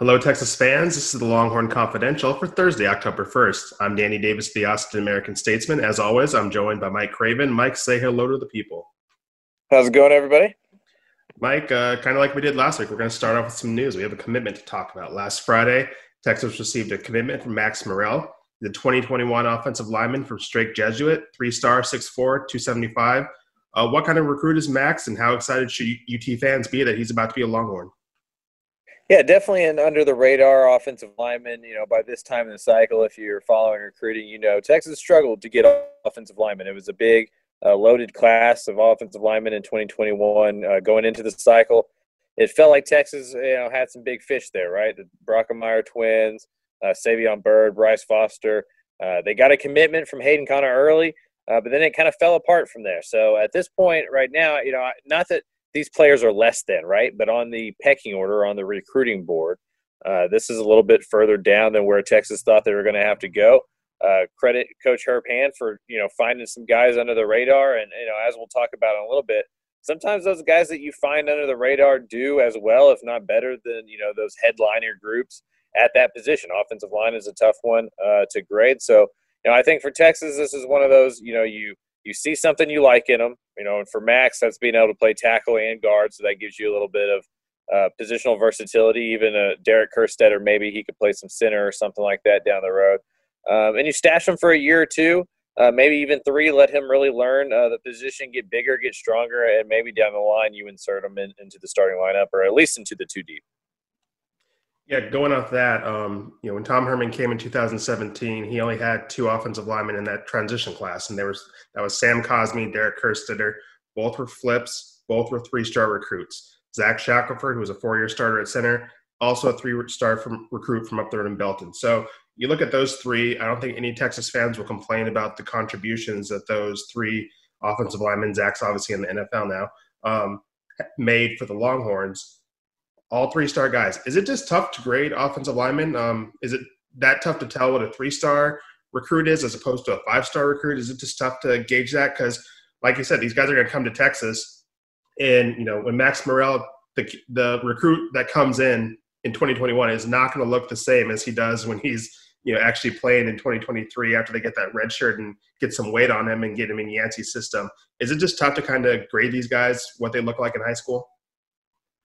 Hello, Texas fans. This is the Longhorn Confidential for Thursday, October 1st. I'm Danny Davis, the Austin American Statesman. As always, I'm joined by Mike Craven. Mike, say hello to the people. How's it going, everybody? Mike, kind of like we did last week, we're going to start off with some news. We have a commitment to talk about. Last Friday, Texas received a commitment from Max Morell, the 2021 offensive lineman from Strake Jesuit, three-star, 6'4", 275. What kind of recruit is Max, and how excited should UT fans be that he's about to be a Longhorn? Yeah, definitely an under-the-radar offensive lineman. You know, by this time in the cycle, if you're following recruiting, you know, Texas struggled to get offensive linemen. It was a big, loaded class of offensive linemen in 2021 going into the cycle. It felt like Texas, you know, had some big fish there, right? The Brockmeyer twins, Savion Bird, Bryce Foster. They got a commitment from Hayden Connor early, but then it kind of fell apart from there. So at this point right now, you know, not that – these players are less than, right? But on the pecking order, on the recruiting board, this is a little bit further down than where Texas thought they were going to have to go. Credit Coach Herb Hand for, you know, finding some guys under the radar. And, you know, as we'll talk about in a little bit, sometimes those guys that you find under the radar do as well, if not better than, you know, those headliner groups at that position. Offensive line is a tough one to grade. So, you know, I think for Texas, this is one of those, you know, you see something you like in them, you know, and for Max, that's being able to play tackle and guard, so that gives you a little bit of positional versatility. Even Derek Kerstetter, maybe he could play some center or something like that down the road. And you stash him for a year or two, maybe even three, let him really learn the position, get bigger, get stronger, and maybe down the line you insert him into the starting lineup, or at least into the two deep. Yeah, going off that, you know, when Tom Herman came in 2017, he only had two offensive linemen in that transition class, and that was Sam Cosmi, Derek Kerstetter. Both were flips. Both were three-star recruits. Zach Shackelford, who was a four-year starter at center, also a three-star recruit from up there in Belton. So you look at those three, I don't think any Texas fans will complain about the contributions that those three offensive linemen, Zach's obviously in the NFL now, made for the Longhorns. All three-star guys. Is it just tough to grade offensive linemen? Is it that tough to tell what a three-star recruit is as opposed to a five-star recruit? Is it just tough to gauge that? Because, like you said, these guys are going to come to Texas, and, you know, when Max Morell, the recruit that comes in 2021 is not going to look the same as he does when he's, you know, actually playing in 2023 after they get that red shirt and get some weight on him and get him in Yancey's system. Is it just tough to kind of grade these guys, what they look like in high school?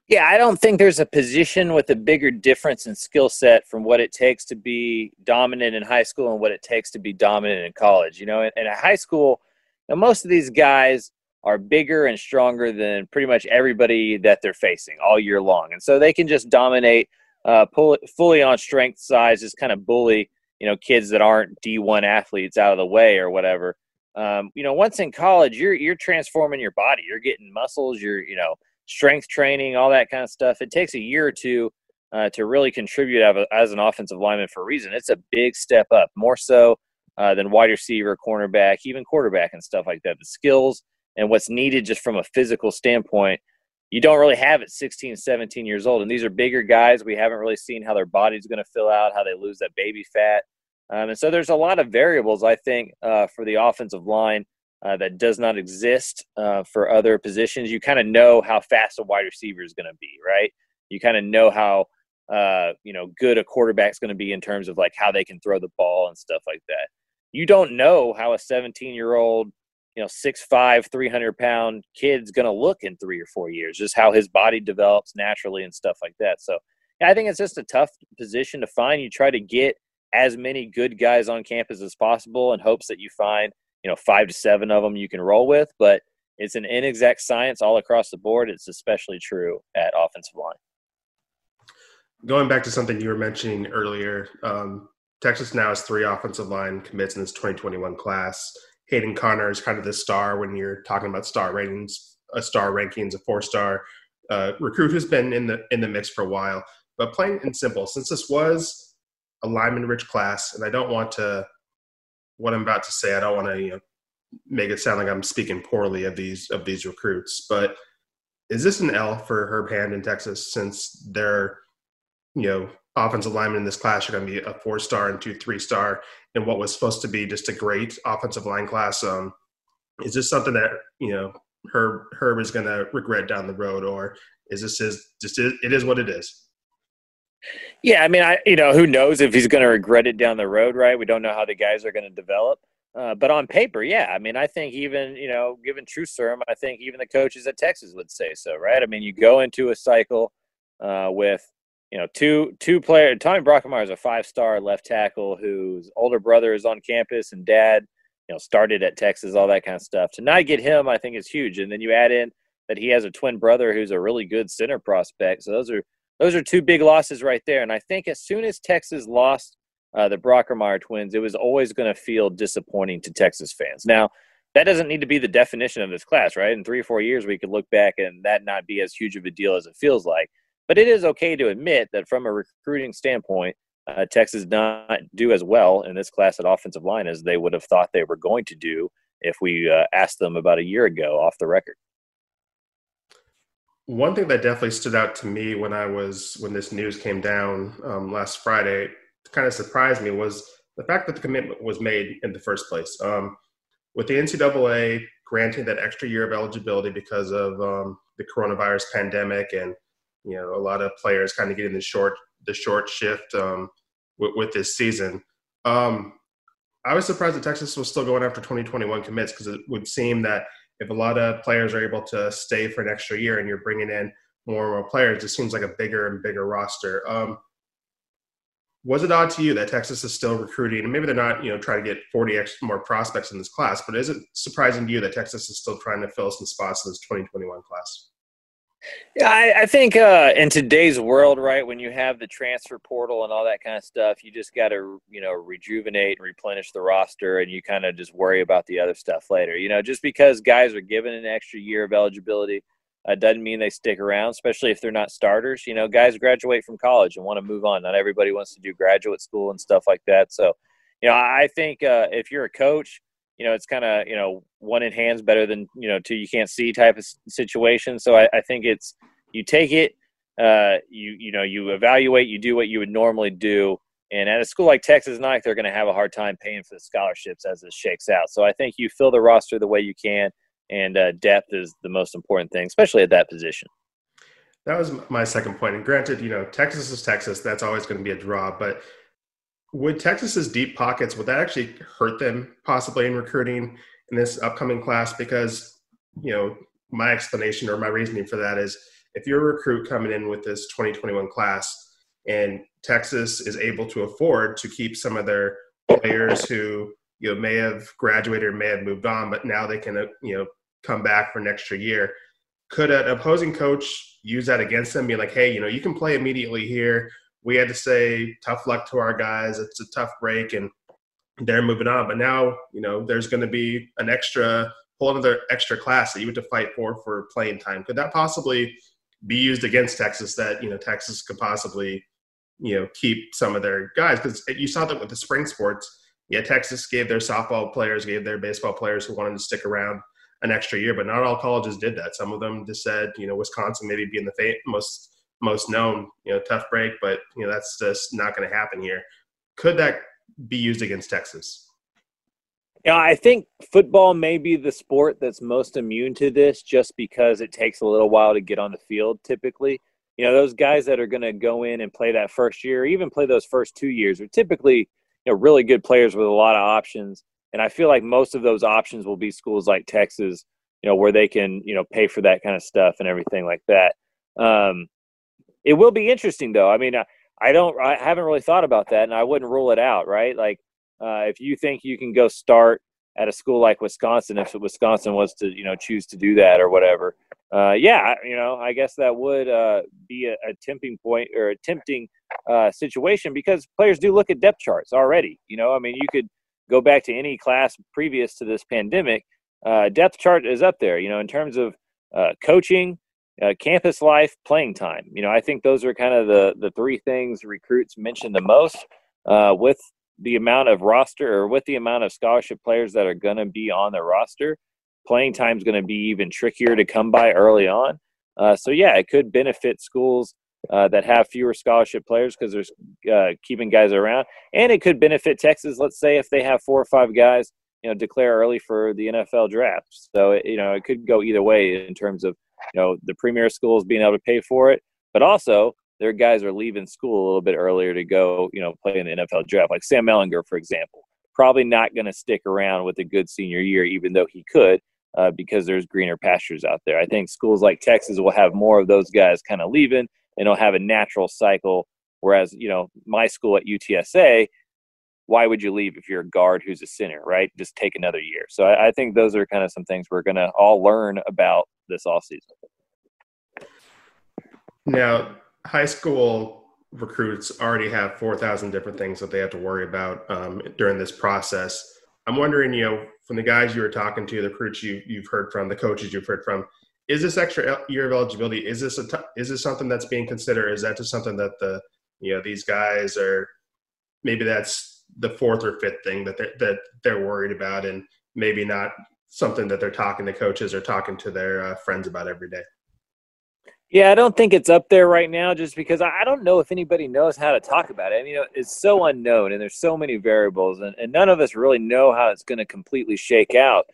Yeah, I don't think there's a position with a bigger difference in skill set from what it takes to be dominant in high school and what it takes to be dominant in college. You know, in high school, you know, most of these guys are bigger and stronger than pretty much everybody that they're facing all year long. And so they can just dominate fully on strength size, just kind of bully, you know, kids that aren't D1 athletes out of the way or whatever. You know, once in college, you're transforming your body. You're getting muscles, strength training, all that kind of stuff. It takes a year or two to really contribute as an offensive lineman for a reason. It's a big step up, more so than wide receiver, cornerback, even quarterback and stuff like that. The skills and what's needed just from a physical standpoint, you don't really have at 16, 17 years old. And these are bigger guys. We haven't really seen how their body's going to fill out, how they lose that baby fat. And so there's a lot of variables, I think, for the offensive line that does not exist for other positions. You kind of know how fast a wide receiver is going to be, right? You kind of know how, you know, good a quarterback's going to be in terms of like how they can throw the ball and stuff like that. You don't know how a 17-year-old, you know, 6'5", 300-pound kid's going to look in 3 or 4 years, just how his body develops naturally and stuff like that. So yeah, I think it's just a tough position to find. You try to get as many good guys on campus as possible in hopes that you find, you know, 5 to 7 of them you can roll with, but it's an inexact science all across the board. It's especially true at offensive line. Going back to something you were mentioning earlier, Texas now has three offensive line commits in this 2021 class. Hayden Connor is kind of the star when you're talking about star ratings, a star rankings, a four-star recruit who's been in the mix for a while. But plain and simple, since this was a lineman-rich class, and I don't want to what I'm about to say, I don't want to, you know, make it sound like I'm speaking poorly of these recruits, but is this an L for Herb Hand in Texas since their, you know, offensive linemen in this class are going to be a 4-star and 2 3-star in what was supposed to be just a great offensive line class? Is this something that, you know, Herb is going to regret down the road, or is this it is what it is? Yeah, I mean, who knows if he's going to regret it down the road, right? We don't know how the guys are going to develop. But on paper, yeah, I mean, I think even, given true serum, I think even the coaches at Texas would say so, right? I mean, you go into a cycle with, two players. Tommy Brockemeyer is a 5-star left tackle whose older brother is on campus and dad, started at Texas, all that kind of stuff. To not get him, I think, is huge. And then you add in that he has a twin brother who's a really good center prospect. So those are two big losses right there. And I think as soon as Texas lost the Brockemeyer twins, it was always going to feel disappointing to Texas fans. Now, that doesn't need to be the definition of this class, right? In 3 or 4 years, we could look back and that not be as huge of a deal as it feels like. But it is okay to admit that from a recruiting standpoint, Texas did not do as well in this class at offensive line as they would have thought they were going to do if we asked them about a year ago off the record. One thing that definitely stood out to me when this news came down last Friday, kind of surprised me, was the fact that the commitment was made in the first place. With the NCAA granting that extra year of eligibility because of the coronavirus pandemic and a lot of players kind of getting the short shift with this season. I was surprised that Texas was still going after 2021 commits, because it would seem that if a lot of players are able to stay for an extra year and you're bringing in more and more players, it seems like a bigger and bigger roster. Was it odd to you that Texas is still recruiting? And maybe they're not, trying to get 40 extra more prospects in this class, but is it surprising to you that Texas is still trying to fill some spots in this 2021 class? Yeah, I think in today's world, right, when you have the transfer portal and all that kind of stuff, you just got to, rejuvenate and replenish the roster, and you kind of just worry about the other stuff later. Just because guys are given an extra year of eligibility doesn't mean they stick around, especially if they're not starters. Guys graduate from college and want to move on. Not everybody wants to do graduate school and stuff like that. So, I think if you're a coach, it's kind of, one in hand's better than, two you can't see type of situation. So I think it's, you take it, you evaluate, you do what you would normally do. And at a school like Texas, not like they're going to have a hard time paying for the scholarships as it shakes out. So I think you fill the roster the way you can, and depth is the most important thing, especially at that position. That was my second point. And granted, Texas is Texas. That's always going to be a draw, but would Texas's deep pockets, would that actually hurt them possibly in recruiting in this upcoming class? Because, my explanation or my reasoning for that is, if you're a recruit coming in with this 2021 class and Texas is able to afford to keep some of their players who, may have graduated or may have moved on, but now they can, come back for an extra year, could an opposing coach use that against them? Be like, hey, you can play immediately here. We had to say tough luck to our guys. It's a tough break, and they're moving on. But now, there's going to be an extra whole other extra class that you have to fight for playing time. Could that possibly be used against Texas, that, Texas could possibly, keep some of their guys? Because you saw that with the spring sports. Yeah, Texas gave their softball players, gave their baseball players who wanted to stick around an extra year, but not all colleges did that. Some of them just said, Wisconsin maybe being the most known, tough break, but that's just not going to happen here. Could that be used against Texas? Yeah, I think football may be the sport that's most immune to this, just because it takes a little while to get on the field. Typically, those guys that are going to go in and play that first year, even play those first 2 years, are typically really good players with a lot of options. And I feel like most of those options will be schools like Texas, where they can pay for that kind of stuff and everything like that. It will be interesting, though. I mean, I haven't really thought about that, and I wouldn't rule it out, right? Like, if you think you can go start at a school like Wisconsin, if Wisconsin was to, choose to do that or whatever, I guess that would be a tempting point or a tempting situation, because players do look at depth charts already. You could go back to any class previous to this pandemic. Depth chart is up there, in terms of coaching, campus life, playing time. I think those are kind of the three things recruits mention the most, with the amount of roster, or with the amount of scholarship players that are going to be on the roster. Playing time is going to be even trickier to come by early on. It could benefit schools that have fewer scholarship players, because they're keeping guys around. And it could benefit Texas, let's say, if they have 4 or 5 guys, declare early for the NFL draft. So, it could go either way in terms of the premier schools being able to pay for it, but also their guys are leaving school a little bit earlier to go, you know, play in the NFL draft. Like Sam Ehlinger, for example, probably not going to stick around with a good senior year, even though he could, because there's greener pastures out there. I think schools like Texas will have more of those guys kind of leaving, and it'll have a natural cycle. Whereas, you know, my school at UTSA, why would you leave if you're a guard who's a center, right? Just take another year. So I think those are kind of some things we're going to all learn about this offseason. Now, high school recruits already have 4,000 different things that they have to worry about during this process. I'm wondering, you know, from the guys you were talking to, the recruits you've heard from, the coaches you've heard from, is this extra year of eligibility, is this something that's being considered? Is that just something that these guys are, maybe that's the fourth or fifth thing that they're worried about, and maybe not something that they're talking to coaches or talking to their friends about every day? Yeah, I don't think it's up there right now, just because I don't know if anybody knows how to talk about it. I mean, you know, it's so unknown, and there's so many variables, and none of us really know how it's going to completely shake out,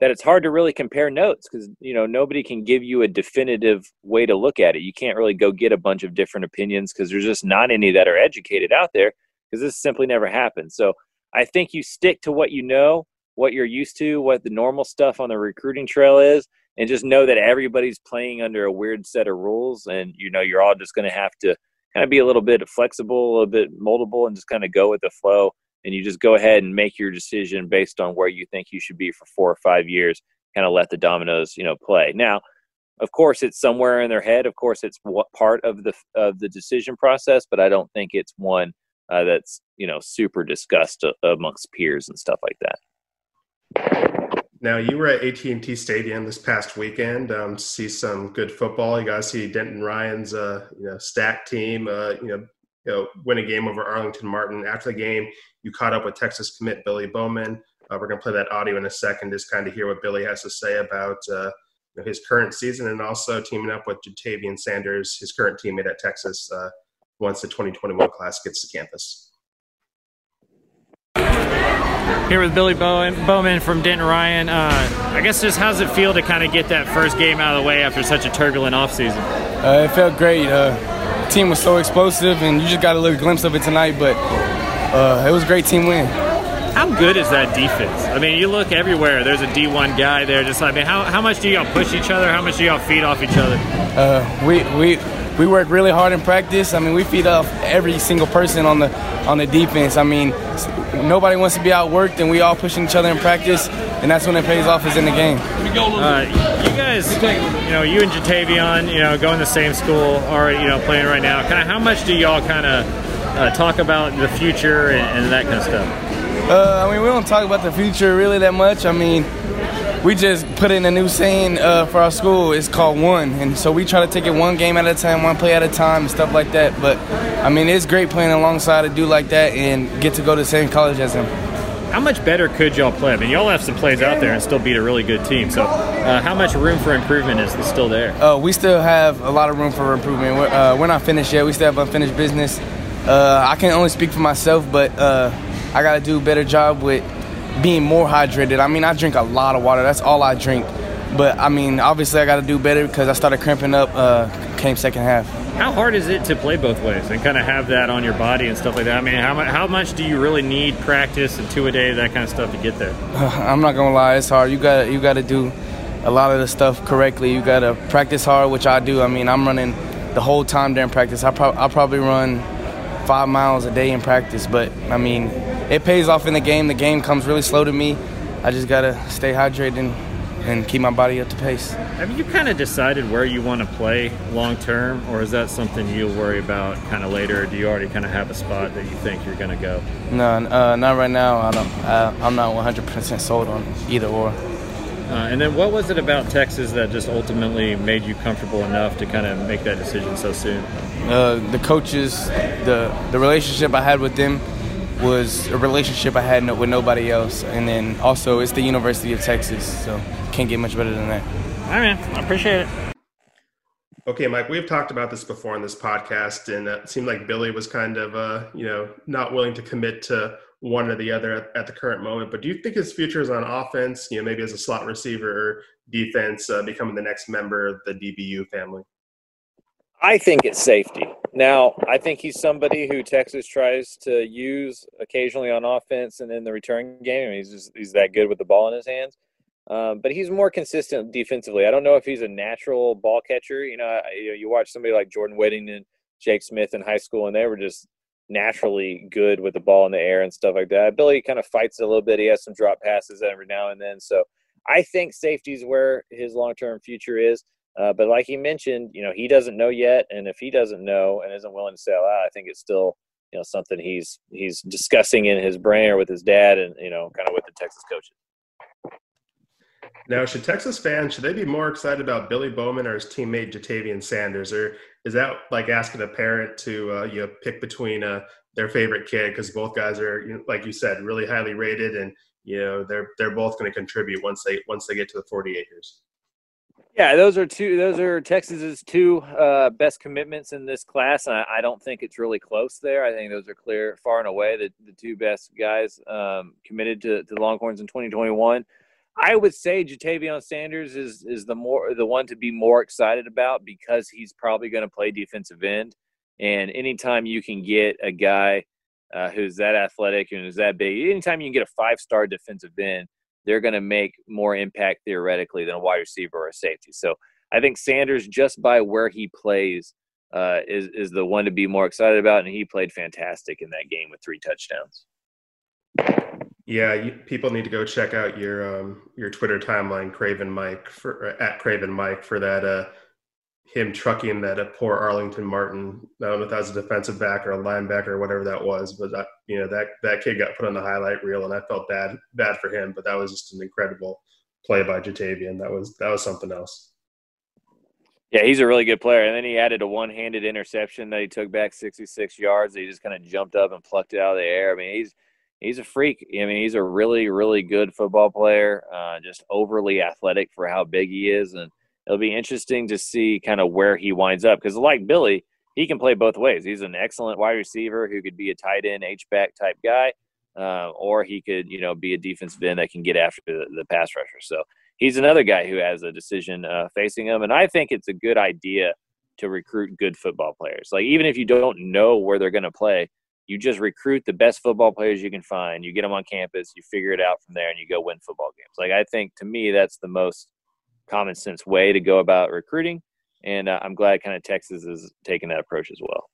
that it's hard to really compare notes, because, you know, nobody can give you a definitive way to look at it. You can't really go get a bunch of different opinions, because there's just not any that are educated out there, because this simply never happened. So I think you stick to what you know, what you're used to, what the normal stuff on the recruiting trail is, and just know that everybody's playing under a weird set of rules, and, you know, you're all just going to have to kind of be a little bit flexible, a little bit moldable, and just kind of go with the flow. And you just go ahead and make your decision based on where you think you should be for 4 or 5 years, kind of let the dominoes, you know, play. Now, of course, it's somewhere in their head. Of course, it's what part of the decision process, but I don't think it's one that's, you know, super discussed amongst peers and stuff like that. Now, you were at AT&T Stadium this past weekend. See some good football. You guys see Denton Ryan's stack team, win a game over Arlington Martin. After the game, you caught up with Texas commit Billy Bowman. We're going to play that audio in a second, just kind of hear what Billy has to say about his current season, and also teaming up with Jatavion Sanders, his current teammate at Texas, once the 2021 class gets to campus. Here with Billy Bowman from Denton Ryan. I guess, just how's it feel to kind of get that first game out of the way after such a turbulent offseason? It felt great. The team was so explosive, and you just got a little glimpse of it tonight, but it was a great team win. How good is that defense? I mean, you look everywhere, there's a D1 guy there. Just, I mean, how much do y'all push each other? How much do y'all feed off each other? We work really hard in practice. I mean, we feed off every single person on the defense. I mean, nobody wants to be outworked, and we all pushing each other in practice, and that's when it pays off is in the game. You guys, you and Jatavion, going to the same school, are, playing right now. Kind of, how much do y'all kind of talk about the future and that kind of stuff? We don't talk about the future really that much. I mean, we just put in a new saying for our school. It's called one. And so we try to take it one game at a time, one play at a time, and stuff like that. But, I mean, it's great playing alongside a dude like that and get to go to the same college as him. How much better could y'all play? I mean, y'all have some plays out there and still beat a really good team. So how much room for improvement is still there? We still have a lot of room for improvement. We're not finished yet. We still have unfinished business. I can only speak for myself, but I got to do a better job with being more hydrated. I mean, I drink a lot of water. That's all I drink. But, I mean, obviously I got to do better because I started cramping up came second half. How hard is it to play both ways and kind of have that on your body and stuff like that? I mean, how much do you really need practice and 2 a day, that kind of stuff, to get there? I'm not going to lie. It's hard. You got to do a lot of the stuff correctly. You got to practice hard, which I do. I mean, I'm running the whole time during practice. I probably run 5 miles a day in practice, but I mean, it pays off in the game. The game comes really slow to me. I just gotta stay hydrated and keep my body up to pace. Have you kind of decided where you want to play long term, or is that something you'll worry about kind of later? Or do you already kind of have a spot that you think you're gonna go? No, not right now. I don't. I'm not 100% sold on either or. And then, what was it about Texas that just ultimately made you comfortable enough to kind of make that decision so soon? The coaches, the relationship I had with them was a relationship I had with nobody else, and then also it's the University of Texas, so can't get much better than that. All right, man, I appreciate it. Okay, Mike, we've talked about this before on this podcast, and it seemed like Billy was kind of, not willing to commit to one or the other at the current moment, but do you think his future is on offense, maybe as a slot receiver or defense, becoming the next member of the DBU family? I think it's safety. Now, I think he's somebody who Texas tries to use occasionally on offense and in the return game. He's that good with the ball in his hands. But he's more consistent defensively. I don't know if he's a natural ball catcher. You watch somebody like Jordan Whittington, Jake Smith in high school, and they were just naturally good with the ball in the air and stuff like that. Billy kind of fights it a little bit. He has some drop passes every now and then. So I think safety is where his long-term future is. But like he mentioned, he doesn't know yet. And if he doesn't know and isn't willing to sell out, I think it's still, something he's discussing in his brain or with his dad and, kind of with the Texas coaches. Now, should Texas fans, should they be more excited about Billy Bowman or his teammate Jatavion Sanders? Or is that like asking a parent to pick between their favorite kid? Because both guys are, like you said, really highly rated and, they're both going to contribute once they get to the 48ers. Yeah, those are Texas's two best commitments in this class, and I don't think it's really close there. I think those are clear, far and away, the two best guys committed to the Longhorns in 2021. I would say Jatavion Sanders is the one to be more excited about because he's probably going to play defensive end, and anytime you can get a guy who's that athletic and is that big, anytime you can get a five-star defensive end, they're going to make more impact theoretically than a wide receiver or a safety. So I think Sanders, just by where he plays, is the one to be more excited about, and he played fantastic in that game with 3 touchdowns. Yeah, people need to go check out your Twitter timeline, @CravenMike for that him trucking that poor Arlington Martin. I don't know if that was a defensive back or a linebacker or whatever that was, but that kid got put on the highlight reel, and I felt bad for him. But that was just an incredible play by Jatavion. That was something else. Yeah, he's a really good player. And then he added a one-handed interception that he took back 66 yards. That he just kind of jumped up and plucked it out of the air. I mean, he's a freak. I mean, he's a really, really good football player. Just overly athletic for how big he is, and it'll be interesting to see kind of where he winds up because, like Billy, he can play both ways. He's an excellent wide receiver who could be a tight end, H-back type guy, or he could, be a defensive end that can get after the pass rusher. So he's another guy who has a decision facing him, and I think it's a good idea to recruit good football players. Like, even if you don't know where they're going to play, you just recruit the best football players you can find. You get them on campus, you figure it out from there, and you go win football games. Like, I think, to me, that's the most – common sense way to go about recruiting, and I'm glad kind of Texas is taking that approach as well.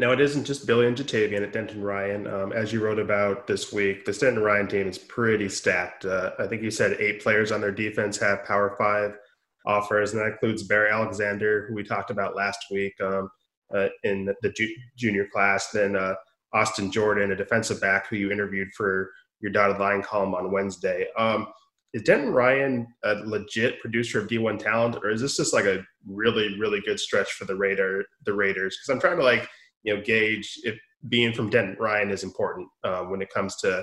Now, it isn't just Billy and Jatavion at Denton Ryan. As you wrote about this week, the Denton Ryan team is pretty stacked. I think you said 8 players on their defense have Power 5 offers, and that includes Barry Alexander, who we talked about last week in the junior class, then Austin Jordan, a defensive back who you interviewed for your dotted line column on Wednesday. Is Denton Ryan a legit producer of D1 talent, or is this just like a really, really good stretch for the Raiders? Because I'm trying to gauge if being from Denton Ryan is important when it comes to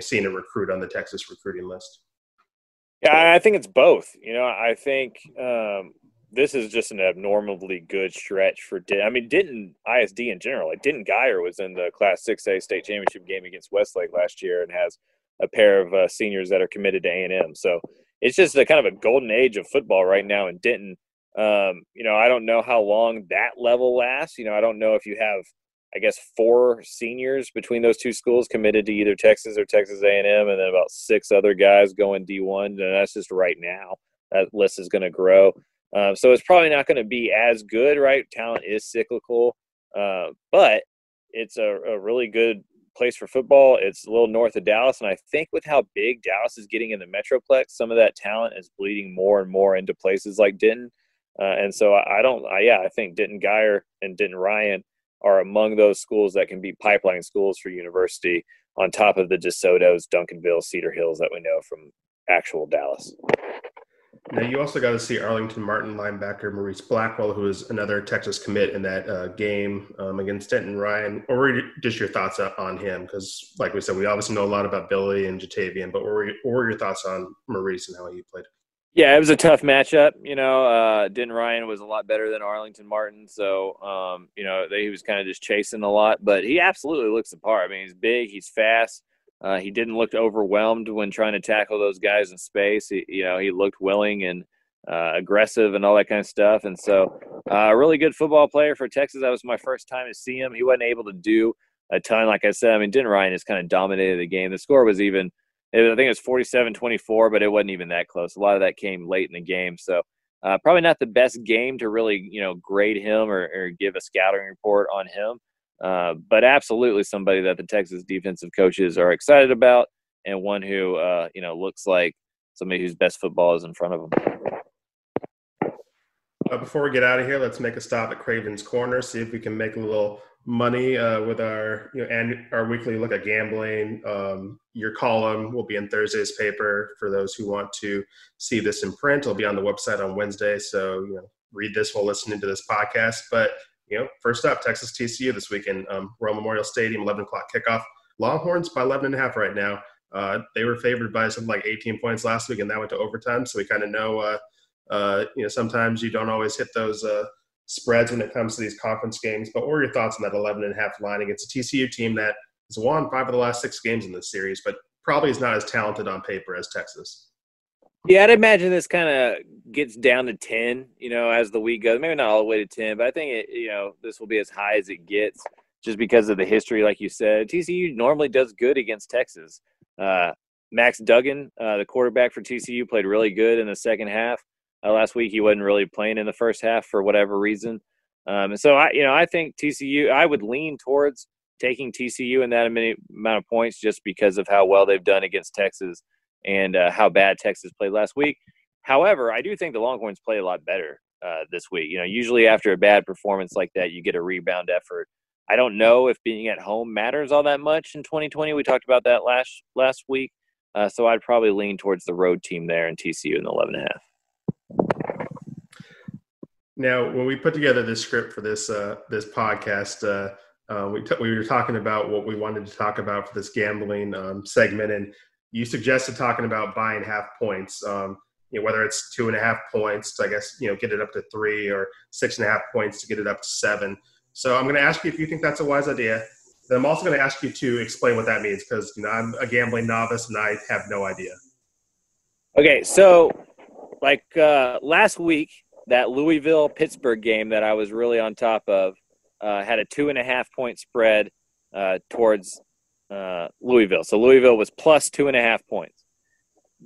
seeing a recruit on the Texas recruiting list. Yeah, I think it's both. I think this is just an abnormally good stretch for Denton. I mean, Denton ISD in general. Like, Denton Guyer was in the Class 6A state championship game against Westlake last year and has a pair of seniors that are committed to A&M. So it's just a kind of a golden age of football right now in Denton. I don't know how long that level lasts. I don't know if you have, 4 seniors between those two schools committed to either Texas or Texas A&M, and then about 6 other guys going D1. And that's just right now. That list is going to grow. So it's probably not going to be as good, right? Talent is cyclical. But it's a really good place for football. It's a little north of Dallas, and I think with how big Dallas is getting in the Metroplex, some of that talent is bleeding more and more into places like Denton, and so I think Denton Guyer and Denton Ryan are among those schools that can be pipeline schools for university on top of the DeSotos, Duncanville, Cedar Hills that we know from actual Dallas. Now, you also got to see Arlington Martin linebacker Maurice Blackwell, who is another Texas commit in that game against Denton Ryan. What were just your thoughts on him? Because, like we said, we obviously know a lot about Billy and Jatavion, but what were your thoughts on Maurice and how he played? Yeah, it was a tough matchup. Denton Ryan was a lot better than Arlington Martin, so, he was kind of just chasing a lot. But he absolutely looks the part. I mean, he's big, he's fast. He didn't look overwhelmed when trying to tackle those guys in space. He looked willing and aggressive and all that kind of stuff. And so a really good football player for Texas. That was my first time to see him. He wasn't able to do a ton. Like I said, I mean, Denton Ryan just kind of dominated the game. The score was even, I think it was 47-24, but it wasn't even that close. A lot of that came late in the game. So probably not the best game to really, you know, grade him or give a scouting report on him. But absolutely somebody that the Texas defensive coaches are excited about, and one who, you know, looks like somebody whose best football is in front of them. Before we get out of here, let's make a stop at Craven's Corner, see if we can make a little money with our, you know, and our weekly look at gambling. Your column will be in Thursday's paper. For those who want to see this in print, it'll be on the website on Wednesday. So, you know, read this while listening to this podcast. But, you know, first up, Texas TCU this weekend, Royal Memorial Stadium, 11 o'clock kickoff. Longhorns by 11.5 right now. They were favored by something like 18 points last week, and that went to overtime. So we kind of know, you know, sometimes you don't always hit those spreads when it comes to these conference games. But what were your thoughts on that 11.5 line against a TCU team that has won 5 of the last 6 games in this series, but probably is not as talented on paper as Texas? Yeah, I'd imagine this kind of gets down to 10, you know, as the week goes. Maybe not all the way to 10, but I think, you know, this will be as high as it gets just because of the history, like you said. TCU normally does good against Texas. Max Duggan, the quarterback for TCU, played really good in the second half. Last week he wasn't really playing in the first half for whatever reason. And so, I think TCU – I would lean towards taking TCU in that amount of points just because of how well they've done against Texas and how bad Texas played last week. However, I do think the Longhorns play a lot better this week. You know, usually after a bad performance like that, you get a rebound effort. I don't know if being at home matters all that much in 2020. We talked about that last week. So I'd probably lean towards the road team there and TCU in the 11.5. Now, when we put together this script for this this podcast, we were talking about what we wanted to talk about for this gambling segment, and you suggested talking about buying half points, you know, whether it's 2.5 points to, I guess, you know, get it up to 3 or 6.5 points to get it up to 7. So I'm going to ask you if you think that's a wise idea. Then I'm also going to ask you to explain what that means, because, you know, I'm a gambling novice and I have no idea. Okay, so like last week, that Louisville-Pittsburgh game that I was really on top of had a 2.5-point spread towards Louisville. So Louisville was plus 2.5 points.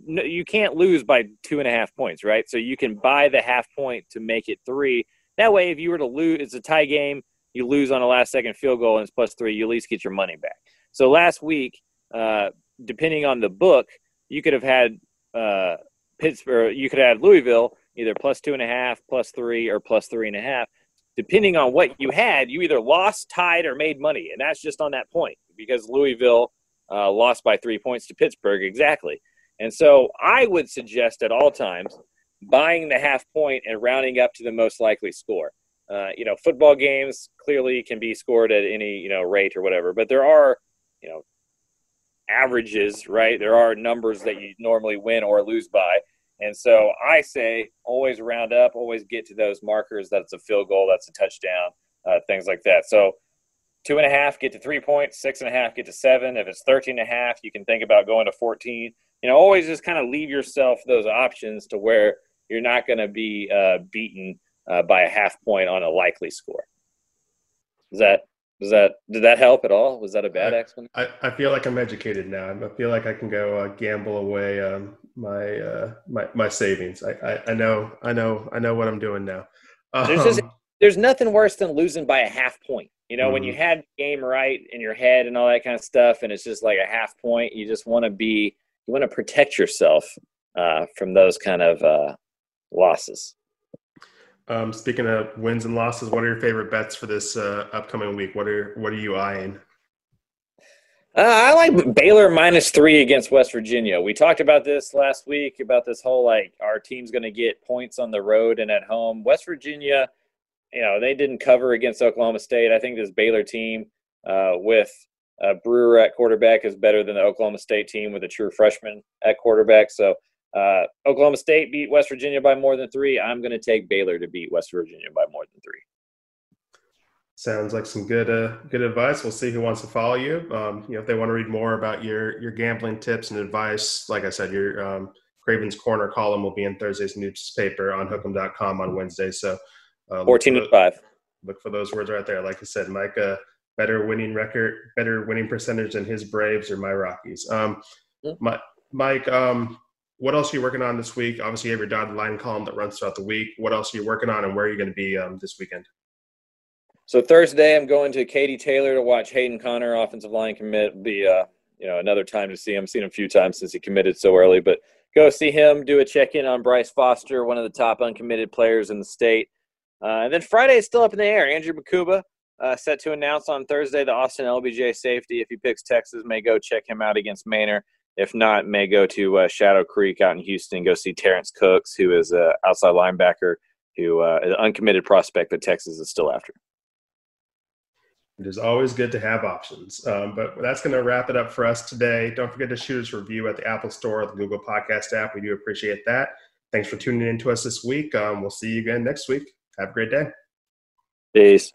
No, you can't lose by 2.5 points, right? So you can buy the half point to make it 3. That way, if you were to lose, it's a tie game, you lose on a last-second field goal and it's plus 3, you at least get your money back. So last week, depending on the book, you could have had Pittsburgh, you could have Louisville either plus 2.5, plus 3, or plus 3.5. Depending on what you had, you either lost, tied, or made money, and that's just on that point because Louisville lost by 3 points to Pittsburgh exactly. And so I would suggest at all times buying the half point and rounding up to the most likely score. You know, football games clearly can be scored at any, you know, rate or whatever, but there are, you know, averages, right? There are numbers that you normally win or lose by. And so I say always round up, always get to those markers. That's a field goal, that's a touchdown, things like that. So 2.5, get to 3 points, 6.5, get to 7. If it's 13.5, you can think about going to 14. You know, always just kind of leave yourself those options to where you're not going to be beaten by a half point on a likely score. Did that help at all? Was that a bad explanation? I feel like I'm educated now. I feel like I can go gamble away my savings. I know what I'm doing now. There's nothing worse than losing by a half point. You know, when you had the game right in your head and all that kind of stuff, and it's just like a half point, you just want to be, you want to protect yourself from those kind of losses. Speaking of wins and losses, what are your favorite bets for this upcoming week? What are you eyeing? I like Baylor -3 against West Virginia. We talked about this last week, about this whole, like, our team's going to get points on the road and at home. West Virginia, you know, they didn't cover against Oklahoma State. I think this Baylor team with Brewer at quarterback is better than the Oklahoma State team with a true freshman at quarterback. So, Oklahoma State beat West Virginia by more than 3. I'm going to take Baylor to beat West Virginia by more than 3. Sounds like some good advice. We'll see who wants to follow you. You know, if they want to read more about your gambling tips and advice, like I said, your Craven's Corner column will be in Thursday's newspaper on hookem.com on Wednesday. So 14-5. Look for those words right there. Like I said, Mike, better winning percentage than his Braves or my Rockies. Mike, what else are you working on this week? Obviously, you have your dotted line column that runs throughout the week. What else are you working on, and where are you going to be this weekend? So Thursday, I'm going to Katie Taylor to watch Hayden Connor, offensive line commit. It'll be another time to see him. I've seen him a few times since he committed so early, but go see him. Do a check-in on Bryce Foster, one of the top uncommitted players in the state. And then Friday is still up in the air. Andrew Bakuba set to announce on Thursday the Austin LBJ safety. If he picks Texas, may go check him out against Manor. If not, may go to Shadow Creek out in Houston, go see Terrence Cooks, who is an outside linebacker, who is an uncommitted prospect that Texas is still after. It is always good to have options. But that's going to wrap it up for us today. Don't forget to shoot us a review at the Apple Store or the Google Podcast app. We do appreciate that. Thanks for tuning in to us this week. We'll see you again next week. Have a great day. Peace.